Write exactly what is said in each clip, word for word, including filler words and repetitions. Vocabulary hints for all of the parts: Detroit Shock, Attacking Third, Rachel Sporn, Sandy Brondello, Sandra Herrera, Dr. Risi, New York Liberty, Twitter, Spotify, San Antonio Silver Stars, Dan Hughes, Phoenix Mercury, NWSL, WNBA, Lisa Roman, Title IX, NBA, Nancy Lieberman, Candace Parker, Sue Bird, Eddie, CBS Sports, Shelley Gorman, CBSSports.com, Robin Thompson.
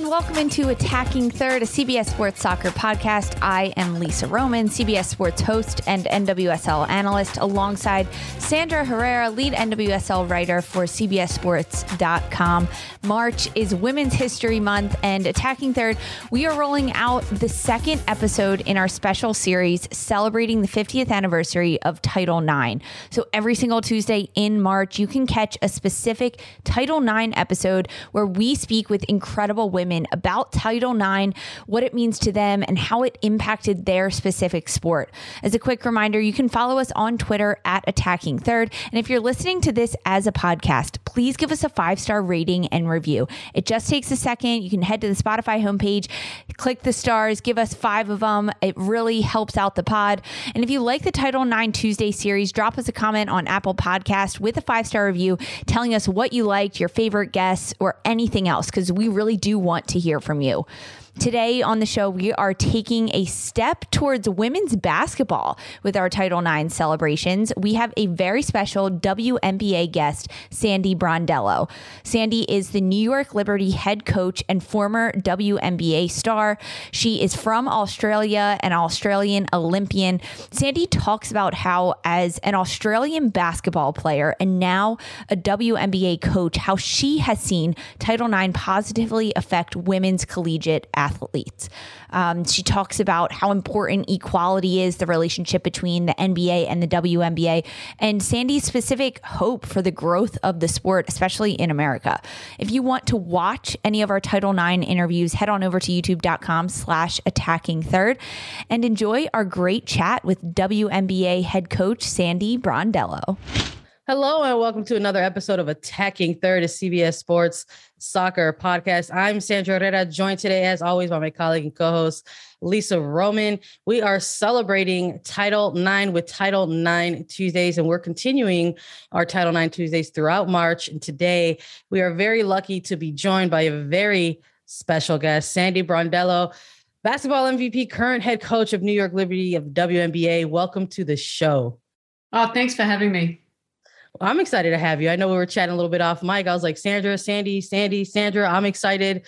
Welcome into Attacking Third, a C B S Sports Soccer podcast. I am Lisa Roman, C B S Sports host and N W S L analyst, alongside Sandra Herrera, lead N W S L writer for C B S Sports dot com. March is Women's History Month, and Attacking Third, we are rolling out the second episode in our special series celebrating the fiftieth anniversary of Title nine. So every single Tuesday in March, you can catch a specific Title nine episode where we speak with incredible women about Title nine, what it means to them, and how it impacted their specific sport. As a quick reminder, you can follow us on Twitter at Attacking Third. And if you're listening to this as a podcast, please give us a five-star rating and review. It just takes a second. You can head to the Spotify homepage, click the stars, give us five of them. It really helps out the pod. And if you like the Title nine Tuesday series, drop us a comment on Apple Podcasts with a five-star review telling us what you liked, your favorite guests, or anything else, because we really do want to hear from you. Today on the show, we are taking a step towards women's basketball with our Title nine celebrations. We have a very special W N B A guest, Sandy Brondello. Sandy is the New York Liberty head coach and former W N B A star. She is from Australia, an Australian Olympian. Sandy talks about how, as an Australian basketball player and now a W N B A coach, how she has seen Title nine positively affect women's collegiate athletes. athletes. Um, she talks about how important equality is, the relationship between the N B A and the W N B A, and Sandy's specific hope for the growth of the sport, especially in America. If you want to watch any of our Title nine interviews, head on over to youtube dot com slash attacking third and enjoy our great chat with W N B A head coach Sandy Brondello. Hello, and welcome to another episode of Attacking Third, a C B S Sports Soccer podcast. I'm Sandra Herrera, joined today, as always, by my colleague and co-host, Lisa Roman. We are celebrating Title nine with Title nine Tuesdays, and we're continuing our Title nine Tuesdays throughout March. And today, we are very lucky to be joined by a very special guest, Sandy Brondello, basketball M V P, current head coach of New York Liberty of W N B A. Welcome to the show. Oh, thanks for having me. I'm excited to have you. I know we were chatting a little bit off mic. I was like, Sandra, Sandy, Sandy, Sandra, I'm excited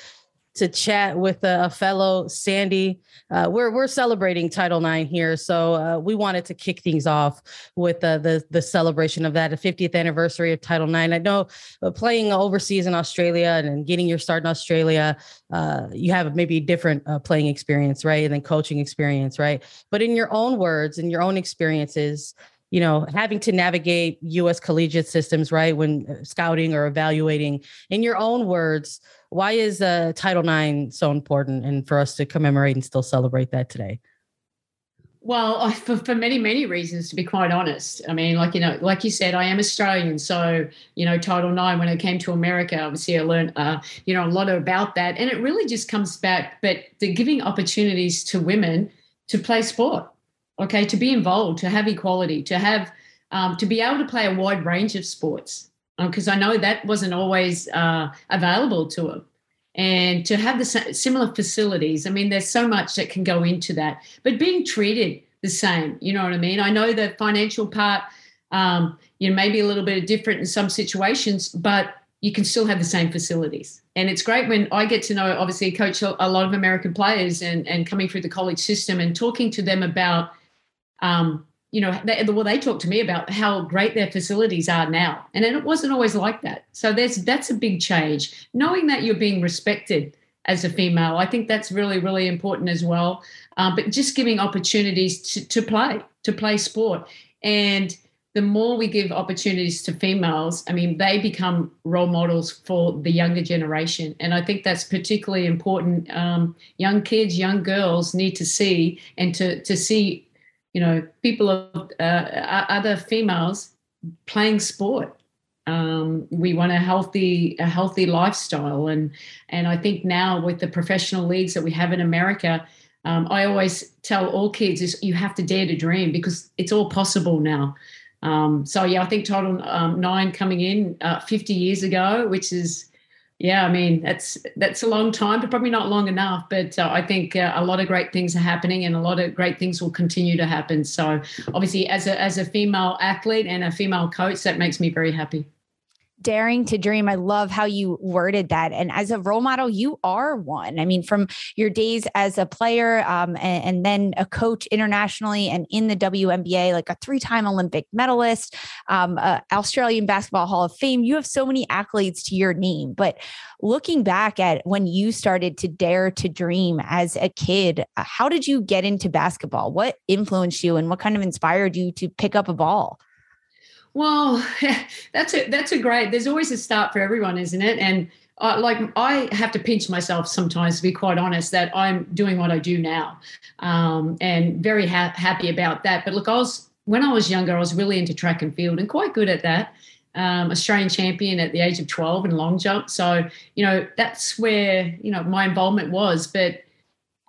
to chat with a, a fellow Sandy. Uh, we're we're celebrating Title nine here. So uh, we wanted to kick things off with uh, the, the celebration of that, the fiftieth anniversary of Title nine. I know uh, playing overseas in Australia and, and getting your start in Australia, uh, you have maybe a different uh, playing experience, right? And then coaching experience, right? But in your own words, in your own experiences, you know, having to navigate U S collegiate systems, right, when scouting or evaluating, in your own words, why is uh, Title nine so important and for us to commemorate and still celebrate that today? Well, for, for many, many reasons, to be quite honest. I mean, like, you know, like you said, I am Australian. So, you know, Title nine, when I came to America, obviously I learned, uh, you know, a lot about that. And it really just comes back, but the giving opportunities to women to play sport. Okay, to be involved, to have equality, to have, um, to be able to play a wide range of sports, because um, I know that wasn't always uh, available to them, and to have the similar facilities. I mean, there's so much that can go into that, but being treated the same, you know what I mean? I know the financial part, um, you know, maybe a little bit different in some situations, but you can still have the same facilities. And it's great when I get to know, obviously, coach a lot of American players and, and coming through the college system and talking to them about, Um, you know, they, well, they talk to me about how great their facilities are now. And it wasn't always like that. So there's that's a big change. Knowing that you're being respected as a female, I think that's really, really important as well. Um, but just giving opportunities to, to play, to play sport. And the more we give opportunities to females, I mean, they become role models for the younger generation. And I think that's particularly important. Um, young kids, young girls need to see and to, to see, you know, people, of, uh, other females playing sport. Um, we want a healthy, a healthy lifestyle. And, and I think now with the professional leagues that we have in America, um, I always tell all kids is you have to dare to dream because it's all possible now. Um, so, yeah, I think Title um, nine coming in uh, fifty years ago, which is, yeah, I mean, that's that's a long time, but probably not long enough. But uh, I think uh, a lot of great things are happening and a lot of great things will continue to happen. So obviously as a as a female athlete and a female coach, that makes me very happy. Daring to dream. I love how you worded that. And as a role model, you are one. I mean, from your days as a player um, and, and then a coach internationally and in the W N B A, like a three-time Olympic medalist, um, uh, Australian Basketball Hall of Fame, you have so many accolades to your name. But looking back at when you started to dare to dream as a kid, how did you get into basketball? What influenced you and what kind of inspired you to pick up a ball? Well, that's a, that's a great, there's always a start for everyone, isn't it? And uh, like, I have to pinch myself sometimes, to be quite honest, that I'm doing what I do now, um, and very ha- happy about that. But look, I was, when I was younger, I was really into track and field and quite good at that. Um, Australian champion at the age of twelve in long jump. So, you know, that's where, you know, my involvement was, but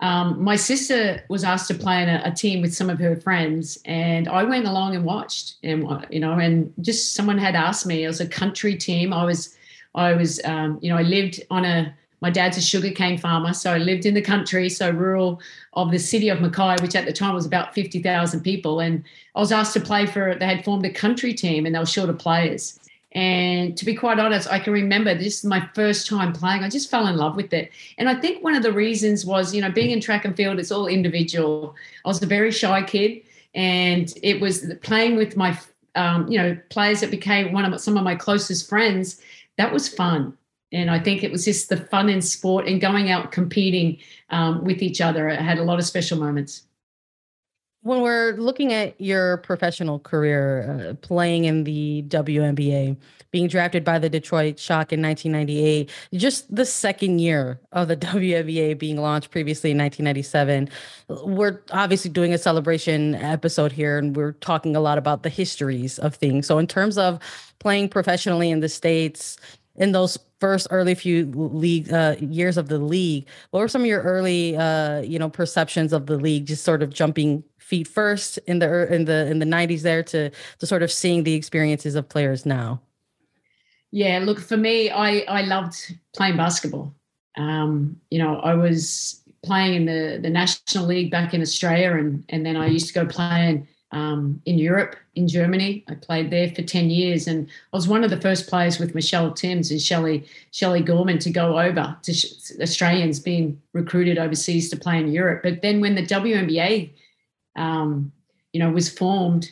Um, my sister was asked to play in a, a team with some of her friends, and I went along and watched. And you know, and just someone had asked me. It was a country team. I was, I was, um, you know, I lived on a. My dad's a sugarcane farmer, so I lived in the country, so rural of the city of Mackay, which at the time was about fifty thousand people. And I was asked to play for. They had formed a country team, and they were short of players. And to be quite honest, I can remember this is my first time playing. I just fell in love with it. And I think one of the reasons was, you know, being in track and field, it's all individual. I was a very shy kid, and it was playing with my, um, you know, players that became one of some of my closest friends. That was fun. And I think it was just the fun in sport and going out competing um, with each other. It had a lot of special moments. When we're looking at your professional career, uh, playing in the W N B A, being drafted by the Detroit Shock in nineteen ninety-eight, just the second year of the W N B A being launched previously in nineteen ninety-seven, we're obviously doing a celebration episode here, and we're talking a lot about the histories of things. So in terms of playing professionally in the States, in those first early few league uh, years of the league, what were some of your early, uh, you know, perceptions of the league? Just sort of jumping feet first in the in the in the nineties there to to sort of seeing the experiences of players now. Yeah, look, for me, I I loved playing basketball. Um, you know, I was playing in the the National League back in Australia, and and then I used to go playing. Um, in Europe, in Germany. I played there for ten years, and I was one of the first players with Michelle Timms and Shelley, Shelley Gorman to go over to sh- Australians being recruited overseas to play in Europe. But then when the W N B A, um, you know, was formed,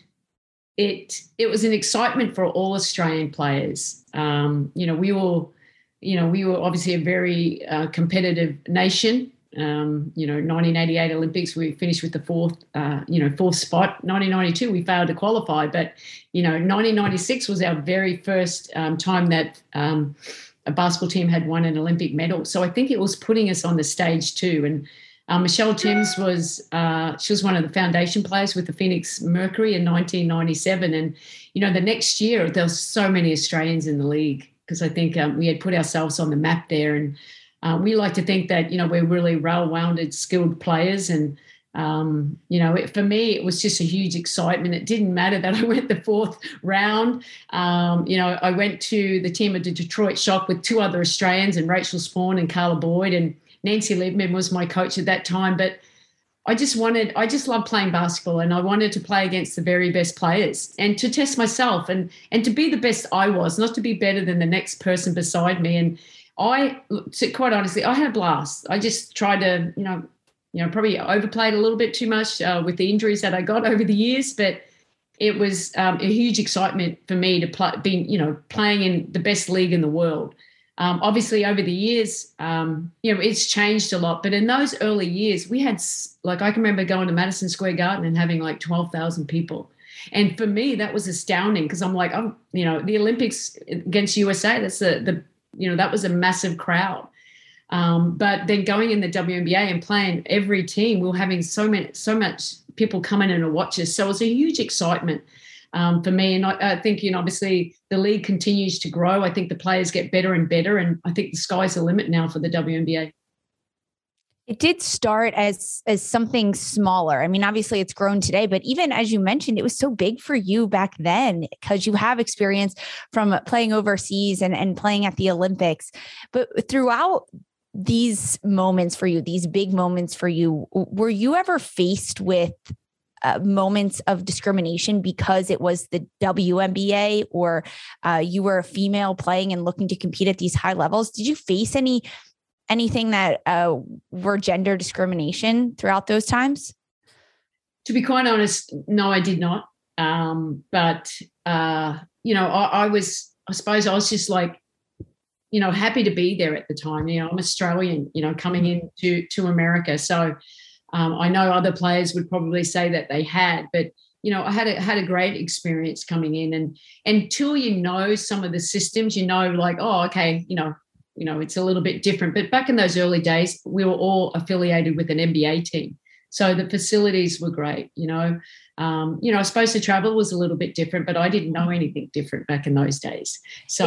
it it was an excitement for all Australian players. Um, you know, we were, you know, we were obviously a very uh, competitive nation. Um, you know, nineteen eighty-eight Olympics, we finished with the fourth, uh, you know, fourth spot. nineteen ninety-two, we failed to qualify. But, you know, nineteen ninety-six was our very first um, time that um, a basketball team had won an Olympic medal. So I think it was putting us on the stage too. And uh, Michelle Timms was, uh, she was one of the foundation players with the Phoenix Mercury in nineteen ninety-seven. And, you know, the next year there were so many Australians in the league because I think um, we had put ourselves on the map there. And Uh, we like to think that, you know, we're really well-rounded, skilled players. And, um, you know, it, for me, it was just a huge excitement. It didn't matter that I went the fourth round. Um, you know, I went to the team at the Detroit Shock with two other Australians, and Rachel Sporn and Carla Boyd, and Nancy Lieberman was my coach at that time. But I just wanted, I just loved playing basketball, and I wanted to play against the very best players and to test myself and and to be the best I was, not to be better than the next person beside me. And I, quite honestly, I had a blast. I just tried to, you know, you know, probably overplayed a little bit too much uh, with the injuries that I got over the years, but it was um, a huge excitement for me to play, being, you know, playing in the best league in the world. Um, obviously, over the years, um, you know, it's changed a lot. But in those early years, we had, like, I can remember going to Madison Square Garden and having like twelve thousand people. And for me, that was astounding because I'm like, oh, you know, the Olympics against U S A, that's the, the you know, that was a massive crowd. Um, but then going in the W N B A and playing every team, we were having so many, so much people come in and watch us. So it was a huge excitement um, for me. And I, I think, you know, obviously the league continues to grow. I think the players get better and better. And I think the sky's the limit now for the W N B A. It did start as as something smaller. I mean, obviously it's grown today, but even as you mentioned, it was so big for you back then because you have experience from playing overseas and, and playing at the Olympics. But throughout these moments for you, these big moments for you, were you ever faced with uh, moments of discrimination because it was the W N B A or uh, you were a female playing and looking to compete at these high levels? Did you face any Anything that uh, were gender discrimination throughout those times? To be quite honest, no, I did not. Um, but, uh, you know, I, I was, I suppose I was just like, you know, happy to be there at the time. You know, I'm Australian, you know, coming into to America. So um, I know other players would probably say that they had, but, you know, I had a, had a great experience coming in. And until you know some of the systems, you know, like, oh, okay, you know, You know, it's a little bit different. But back in those early days, we were all affiliated with an N B A team. So the facilities were great, you know. Um, you know, I suppose the travel was a little bit different, but I didn't know anything different back in those days. So,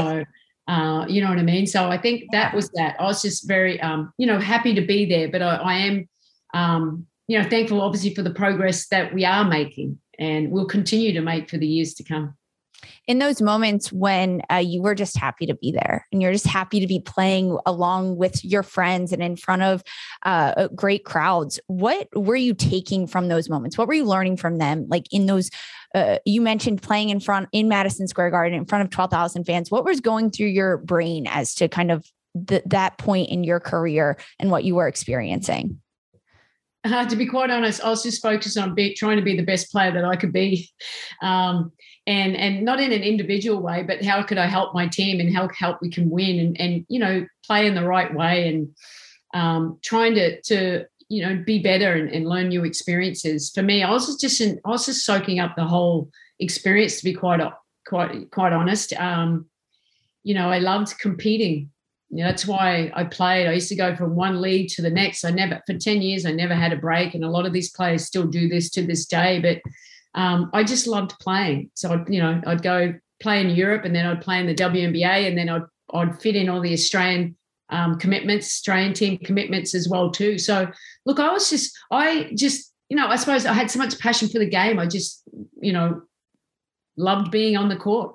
uh, you know what I mean? So I think that was that. I was just very, um, you know, happy to be there. But I, I am, um, you know, thankful, obviously, for the progress that we are making and will continue to make for the years to come. In those moments when uh, you were just happy to be there and you're just happy to be playing along with your friends and in front of uh, great crowds, what were you taking from those moments? What were you learning from them? Like in those, uh, you mentioned playing in front in Madison Square Garden in front of twelve thousand fans. What was going through your brain as to kind of th- that point in your career and what you were experiencing? Uh, to be quite honest, I was just focused on be, trying to be the best player that I could be, um, and and not in an individual way, but how could I help my team and how help we can win and and you know play in the right way and um, trying to to you know be better and, and learn new experiences. For me, I was just in, I was just soaking up the whole experience. To be quite quite quite honest, um, you know, I loved competing. You know, that's why I played. I used to go from one league to the next. I never, for ten years, I never had a break. And a lot of these players still do this to this day. But um, I just loved playing. So, I'd, you know, I'd go play in Europe and then I'd play in the W N B A and then I'd, I'd fit in all the Australian um, commitments, Australian team commitments as well too. So, look, I was just, I just, you know, I suppose I had so much passion for the game. I just, you know, loved being on the court.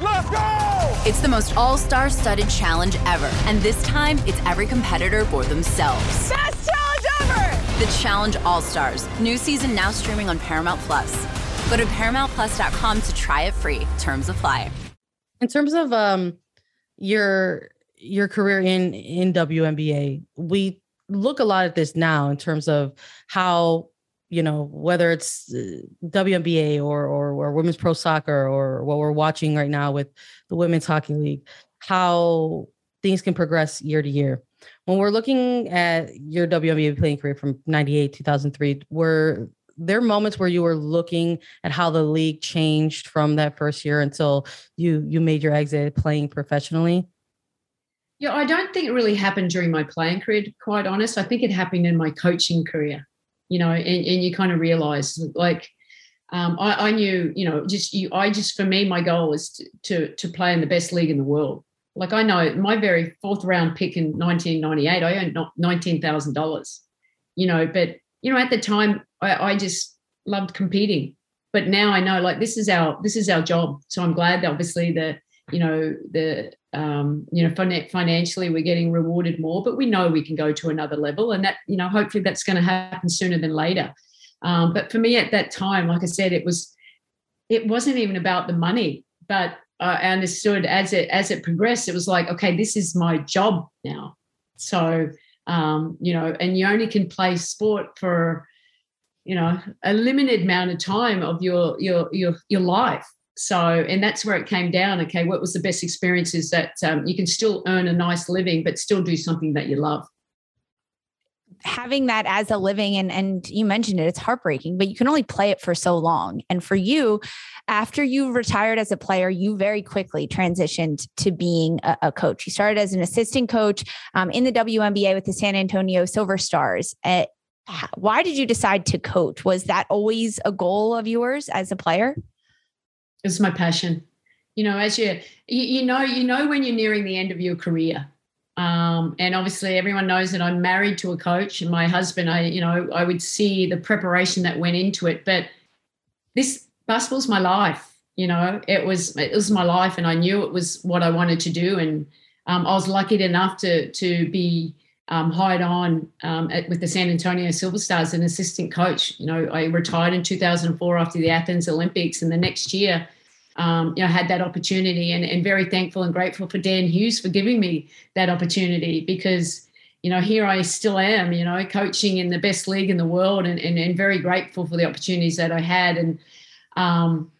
Let's go! It's the most all-star studded challenge ever. And this time, it's every competitor for themselves. Best challenge ever! The Challenge All-Stars. New season now streaming on Paramount+. Go to paramount plus dot com to try it free. Terms apply. In terms of um, your your career in, in W N B A, we look a lot at this now in terms of how, you know, whether it's W N B A or, or or women's pro soccer or what we're watching right now with the Women's Hockey League, how things can progress year to year. When we're looking at your W N B A playing career from ninety-eight, two thousand three, were there moments where you were looking at how the league changed from that first year until you you made your exit playing professionally? Yeah, I don't think it really happened during my playing career, to be quite honest. I think it happened in my coaching career. You know, and, and you kind of realize, like, um, I, I knew, you know, just you, I just, for me, my goal was to, to to play in the best league in the world. Like, I know my very fourth round pick in nineteen ninety-eight, I earned nineteen thousand dollars, you know, but, you know, at the time I, I just loved competing. But now I know, like, this is our, this is our job. So I'm glad that obviously the, you know, the, um, you know, fin- financially we're getting rewarded more, but we know we can go to another level and that, you know, hopefully that's going to happen sooner than later. Um, but for me at that time, like I said, it was, it wasn't even about the money, but uh, I understood as it, as it progressed, it was like, okay, this is my job now. So, um, you know, and you only can play sport for, you know, a limited amount of time of your, your, your, your life. So, and that's where it came down. Okay. What was the best experience is that um, you can still earn a nice living, but still do something that you love. Having that as a living, and, and you mentioned it, it's heartbreaking, but you can only play it for so long. And for you, after you retired as a player, you very quickly transitioned to being a, a coach. You started as an assistant coach um, in the W N B A with the San Antonio Silver Stars. Uh, why did you decide to coach? Was that always a goal of yours as a player? It was my passion. You know, as you, you, you know, you know, when you're nearing the end of your career. Um, and obviously everyone knows that I'm married to a coach, and my husband, I, you know, I would see the preparation that went into it, but this basketball's my life, you know, it was, it was my life, and I knew it was what I wanted to do. And, um, I was lucky enough to, to be, um, hired on, um, at, with the San Antonio Silver Stars as an assistant coach. You know, I retired in two thousand four after the Athens Olympics, and the next year, Um, you know, had that opportunity, and, and very thankful and grateful for Dan Hughes for giving me that opportunity, because, you know, here I still am, you know, coaching in the best league in the world, and, and, and very grateful for the opportunities that I had. And, um,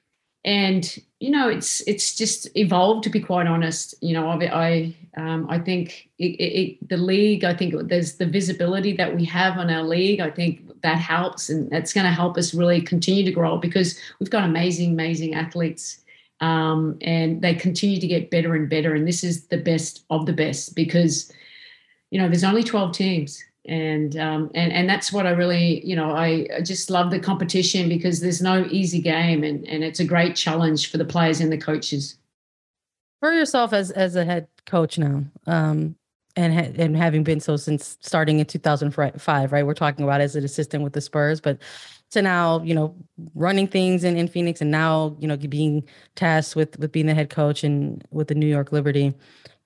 and, you know, it's, it's just evolved, to be quite honest. You know, I, I, um, I think it, it, the league, I think there's the visibility that we have on our league. I think that helps, and that's going to help us really continue to grow, because we've got amazing, amazing athletes. Um, and they continue to get better and better. And this is the best of the best, because, you know, there's only twelve teams, and, um, and, and that's what I really, you know, I, I just love the competition, because there's no easy game, and, and it's a great challenge for the players and the coaches. For yourself as, as a head coach now, um, and, ha- and having been so since starting in two thousand five, right? We're talking about as an assistant with the Spurs, but to now, you know, running things in, in Phoenix, and now, you know, being tasked with, with being the head coach and with the New York Liberty.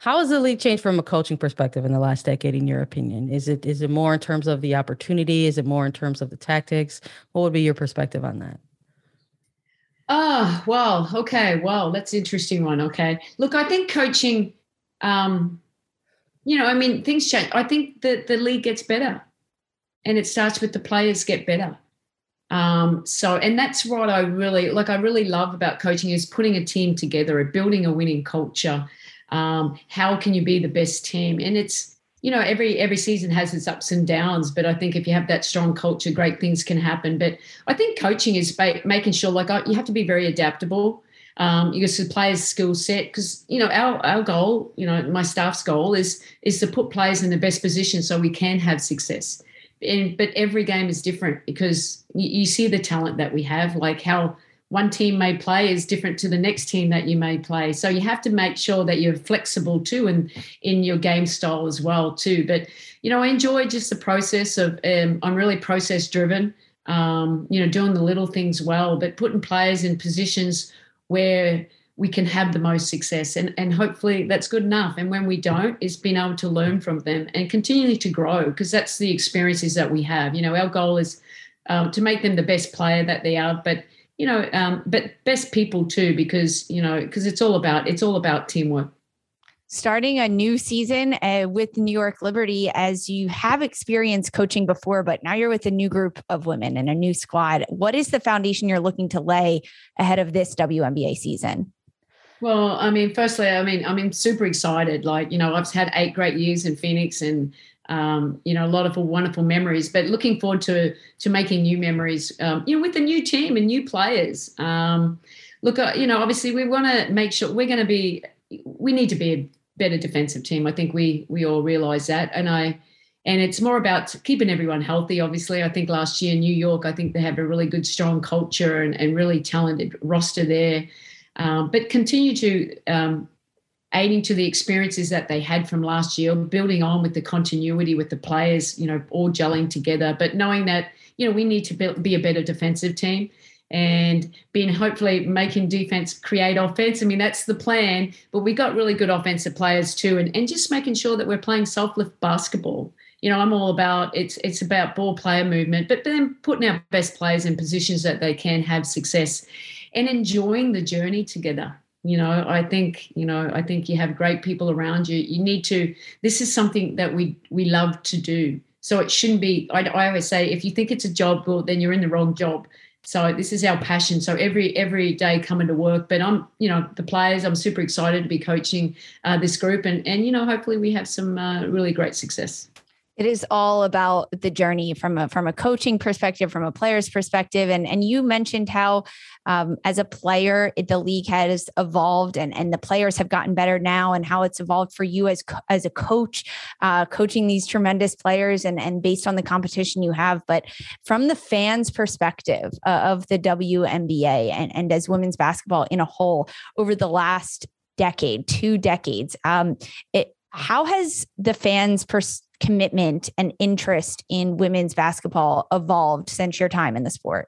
How has the league changed from a coaching perspective in the last decade, in your opinion? Is it, is it more in terms of the opportunity? Is it more in terms of the tactics? What would be your perspective on that? Oh, well, okay. Well, that's an interesting one. Okay. Look, I think coaching, um, you know, I mean, things change. I think that the league gets better, and it starts with the players get better. Um, so, and that's what I really, like I really love about coaching is putting a team together, building a winning culture. Um, how can you be the best team? And it's, you know, every, every season has its ups and downs, but I think if you have that strong culture, great things can happen. But I think coaching is ba- making sure, like, I, you have to be very adaptable. Um, you just players' skill set, because, you know, our, our goal, you know, my staff's goal is, is to put players in the best position so we can have success. And, but every game is different, because you, you see the talent that we have, like how one team may play is different to the next team that you may play. So you have to make sure that you're flexible too, and in your game style as well too. But, you know, I enjoy just the process of, um, I'm really process driven, um, you know, doing the little things well, but putting players in positions where we can have the most success, and, and hopefully that's good enough. And when we don't, it's being able to learn from them and continue to grow, because that's the experiences that we have. You know, our goal is um, to make them the best player that they are, but, you know, um, but best people too, because, you know, because it's all about, it's all about teamwork. Starting a new season uh, with New York Liberty, as you have experience coaching before, but now you're with a new group of women and a new squad. What is the foundation you're looking to lay ahead of this W N B A season? Well, I mean, firstly, I mean, I mean, super excited. Like, you know, I've had eight great years in Phoenix, and, um, you know, a lot of wonderful memories, but looking forward to, to making new memories, um, you know, with a new team and new players. Um, look, uh, you know, obviously we want to make sure we're going to be, we need to be a better defensive team. I think we, we all realize that. And I, and it's more about keeping everyone healthy. Obviously, I think last year in New York, I think they have a really good, strong culture and, and really talented roster there. Um, but continue to um, aiding to the experiences that they had from last year, building on with the continuity with the players, you know, all gelling together, but knowing that, you know, we need to be a better defensive team and being hopefully making defense create offense. I mean, that's the plan, but we got really good offensive players too, and, and just making sure that we're playing soft lift basketball you know, I'm all about, it's it's about ball player movement, but then putting our best players in positions that they can have success and enjoying the journey together. You know, I think, you know, I think you have great people around you. You need to, this is something that we we love to do. So it shouldn't be, I, I always say, if you think it's a job, well, then you're in the wrong job. So this is our passion. So every every day coming to work, but I'm, you know, the players, I'm super excited to be coaching uh, this group. And, and, you know, hopefully we have some uh, really great success. It is all about the journey from a from a coaching perspective, from a player's perspective. And, and you mentioned how um, as a player, it, the league has evolved and, and the players have gotten better now, and how it's evolved for you as as a coach, uh, coaching these tremendous players and, and based on the competition you have. But from the fans' perspective uh, of the W N B A and, and as women's basketball in a whole over the last decade, two decades, um, it, how has the fans' perspective, commitment and interest in women's basketball evolved since your time in the sport?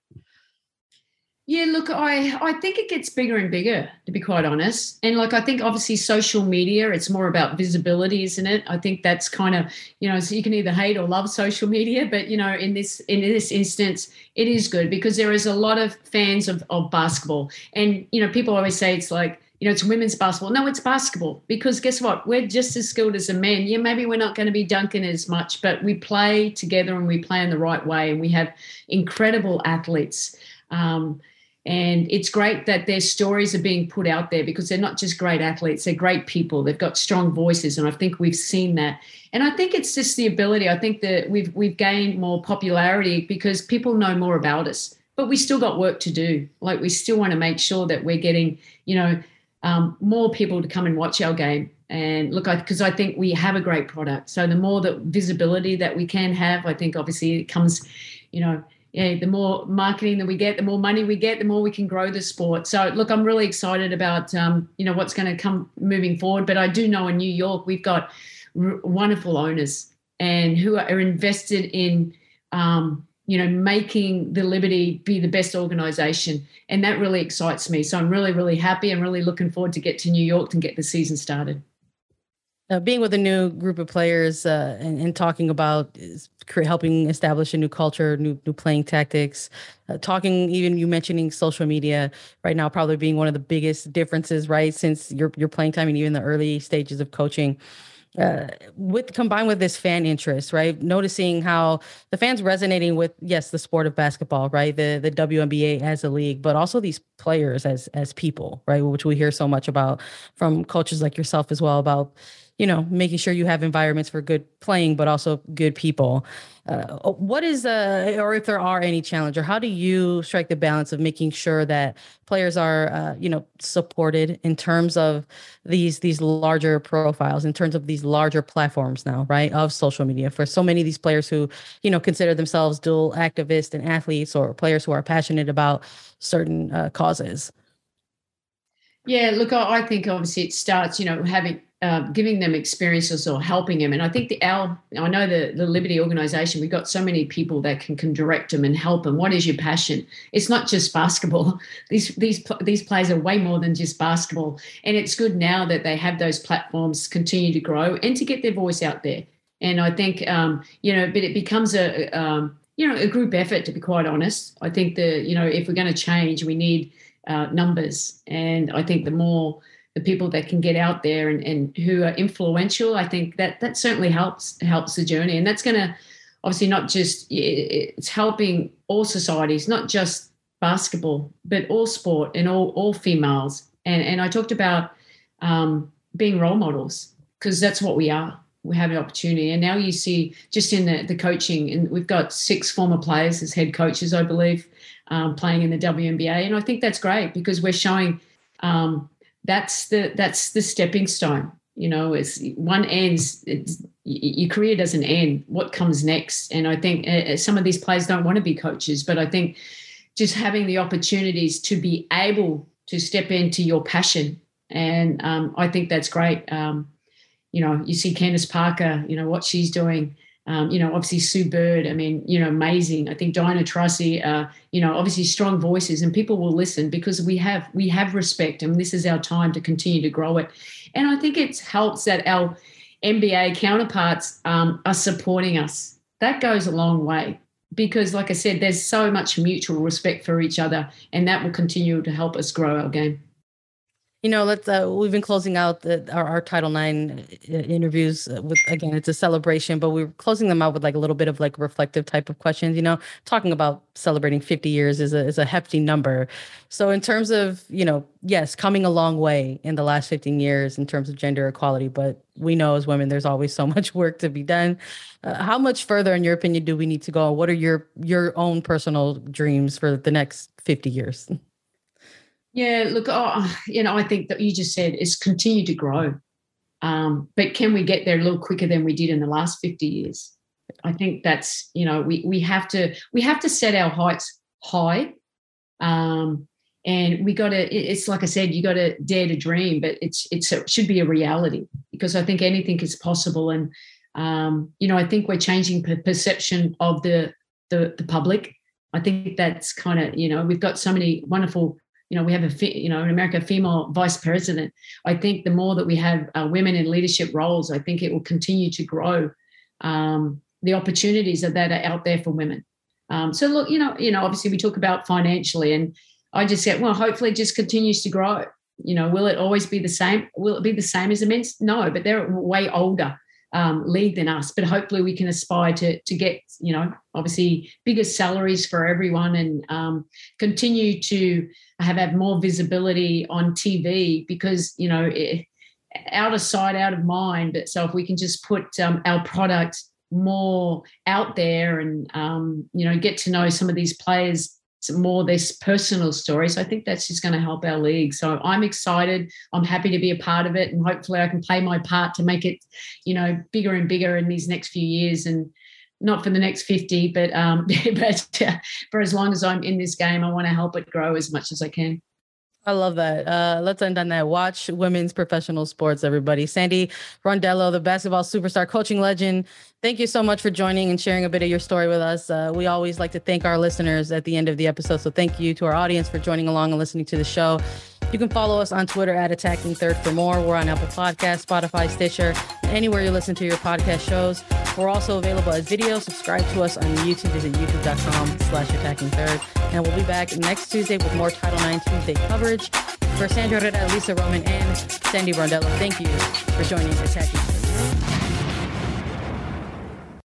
Yeah, look, I, I think it gets bigger and bigger, to be quite honest. And like, I think obviously social media, it's more about visibility, isn't it? I think that's kind of, you know, so you can either hate or love social media, but you know, in this, in this instance, it is good because there is a lot of fans of, of basketball. And, you know, people always say it's like, you know, it's women's basketball. No, it's basketball, because guess what? We're just as skilled as the men. Yeah, maybe we're not going to be dunking as much, but we play together and we play in the right way, and we have incredible athletes. Um, and it's great that their stories are being put out there, because they're not just great athletes, they're great people. They've got strong voices, and I think we've seen that. And I think it's just the ability. I think that we've we've gained more popularity because people know more about us, but we still got work to do. Like, we still want to make sure that we're getting, you know, Um, more people to come and watch our game. And look, because I, I think we have a great product. So the more the visibility that we can have, I think obviously it comes, you know, yeah, the more marketing that we get, the more money we get, the more we can grow the sport. So look, I'm really excited about, um, you know, what's going to come moving forward. But I do know in New York, we've got r- wonderful owners and who are invested in, um, you know, making the Liberty be the best organization. And that really excites me. So I'm really, really happy and really looking forward to get to New York and get the season started. Uh, being with a new group of players uh, and, and talking about is helping establish a new culture, new new playing tactics, uh, talking, even you mentioning social media right now, probably being one of the biggest differences, right, since your your playing time and even the early stages of coaching. Uh, with combined with this fan interest, right? Noticing how the fans resonating with, yes, the sport of basketball, right? The the W N B A as a league, but also these players as as people, right? Which we hear so much about from coaches like yourself as well, about, you know, making sure you have environments for good playing, but also good people. Uh, what is, uh, or if there are any challenge, or how do you strike the balance of making sure that players are, uh, you know, supported in terms of these, these larger profiles, in terms of these larger platforms now, right, of social media, for so many of these players who, you know, consider themselves dual activists and athletes, or players who are passionate about certain uh, causes? Yeah, look, I think obviously it starts, you know, having, Uh, giving them experiences or helping them. And I think the our, I know the, the Liberty organization, we've got so many people that can, can direct them and help them. What is your passion? It's not just basketball. These, these, these players are way more than just basketball. And it's good now that they have those platforms continue to grow and to get their voice out there. And I think, um, you know, but it becomes a, um, you know, a group effort, to be quite honest. I think the, you know, if we're going to change, we need uh, numbers. And I think the more, the people that can get out there and, and who are influential, I think that that certainly helps helps the journey. And that's going to obviously not just, it's helping all societies, not just basketball, but all sport and all all females. And and I talked about um, being role models, because that's what we are. We have an opportunity. And now you see just in the, the coaching, and we've got six former players as head coaches, I believe, um, playing in the W N B A. And I think that's great, because we're showing um, – That's the that's the stepping stone. You know, it's one ends, it's, your career doesn't end. What comes next? And I think uh, some of these players don't want to be coaches, but I think just having the opportunities to be able to step into your passion, and um, I think that's great. Um, you know, you see Candace Parker, you know, what she's doing. Um, you know, obviously Sue Bird, I mean, you know, amazing. I think Diana Taurasi, uh, you know, obviously strong voices, and people will listen because we have we have respect, and this is our time to continue to grow it. And I think it helps that our N B A counterparts um, are supporting us. That goes a long way because, like I said, there's so much mutual respect for each other, and that will continue to help us grow our game. You know, let's. Uh, we've been closing out the, our, our Title nine interviews with, again, it's a celebration, but we're closing them out with like a little bit of like reflective type of questions. You know, talking about celebrating fifty years is a is a hefty number. So in terms of, you know, yes, coming a long way in the last fifteen years in terms of gender equality, but we know as women, there's always so much work to be done. Uh, how much further, in your opinion, do we need to go? What are your your own personal dreams for the next fifty years? Yeah, look, oh, you know, I think that you just said it's continue to grow. Um, but can we get there a little quicker than we did in the last fifty years? I think that's, you know, we we have to we have to set our heights high. Um, and we got to, it's like I said, you got to dare to dream, but it's it's it should be a reality because I think anything is possible. And, um, you know, I think we're changing per- perception of the, the the public. I think that's kind of, you know, we've got so many wonderful, you know, we have a, you know, in America, a female vice president. I think the more that we have uh, women in leadership roles, I think it will continue to grow. Um, the opportunities that, that are out there for women. Um, so look, you know, you know, obviously we talk about financially, and I just said, well, hopefully it just continues to grow. You know, will it always be the same? Will it be the same as the men's? No, but they're way older um, league than us. But hopefully we can aspire to to get, you know, obviously bigger salaries for everyone, and um, continue to have, have more visibility on T V because, you know, it, out of sight, out of mind. But so if we can just put um, our product more out there and, um, you know, get to know some of these players more, their personal stories, I think that's just going to help our league. So I'm excited. I'm happy to be a part of it, and hopefully I can play my part to make it, you know, bigger and bigger in these next few years, and not for the next fifty, but um, but uh, for as long as I'm in this game, I want to help it grow as much as I can. I love that. Uh, let's end on that. Watch women's professional sports, everybody. Sandy Brondello, the basketball superstar, coaching legend, thank you so much for joining and sharing a bit of your story with us. Uh, we always like to thank our listeners at the end of the episode. So thank you to our audience for joining along and listening to the show. You can follow us on Twitter at Attacking Third for more. We're on Apple Podcasts, Spotify, Stitcher, anywhere you listen to your podcast shows. We're also available as video. Subscribe to us on YouTube. Visit youtube.com slash Attacking Third. And we'll be back next Tuesday with more Title nine Tuesday coverage. For Sandra Herrera, Lisa Roman, and Sandy Brondello, thank you for joining Attacking Third.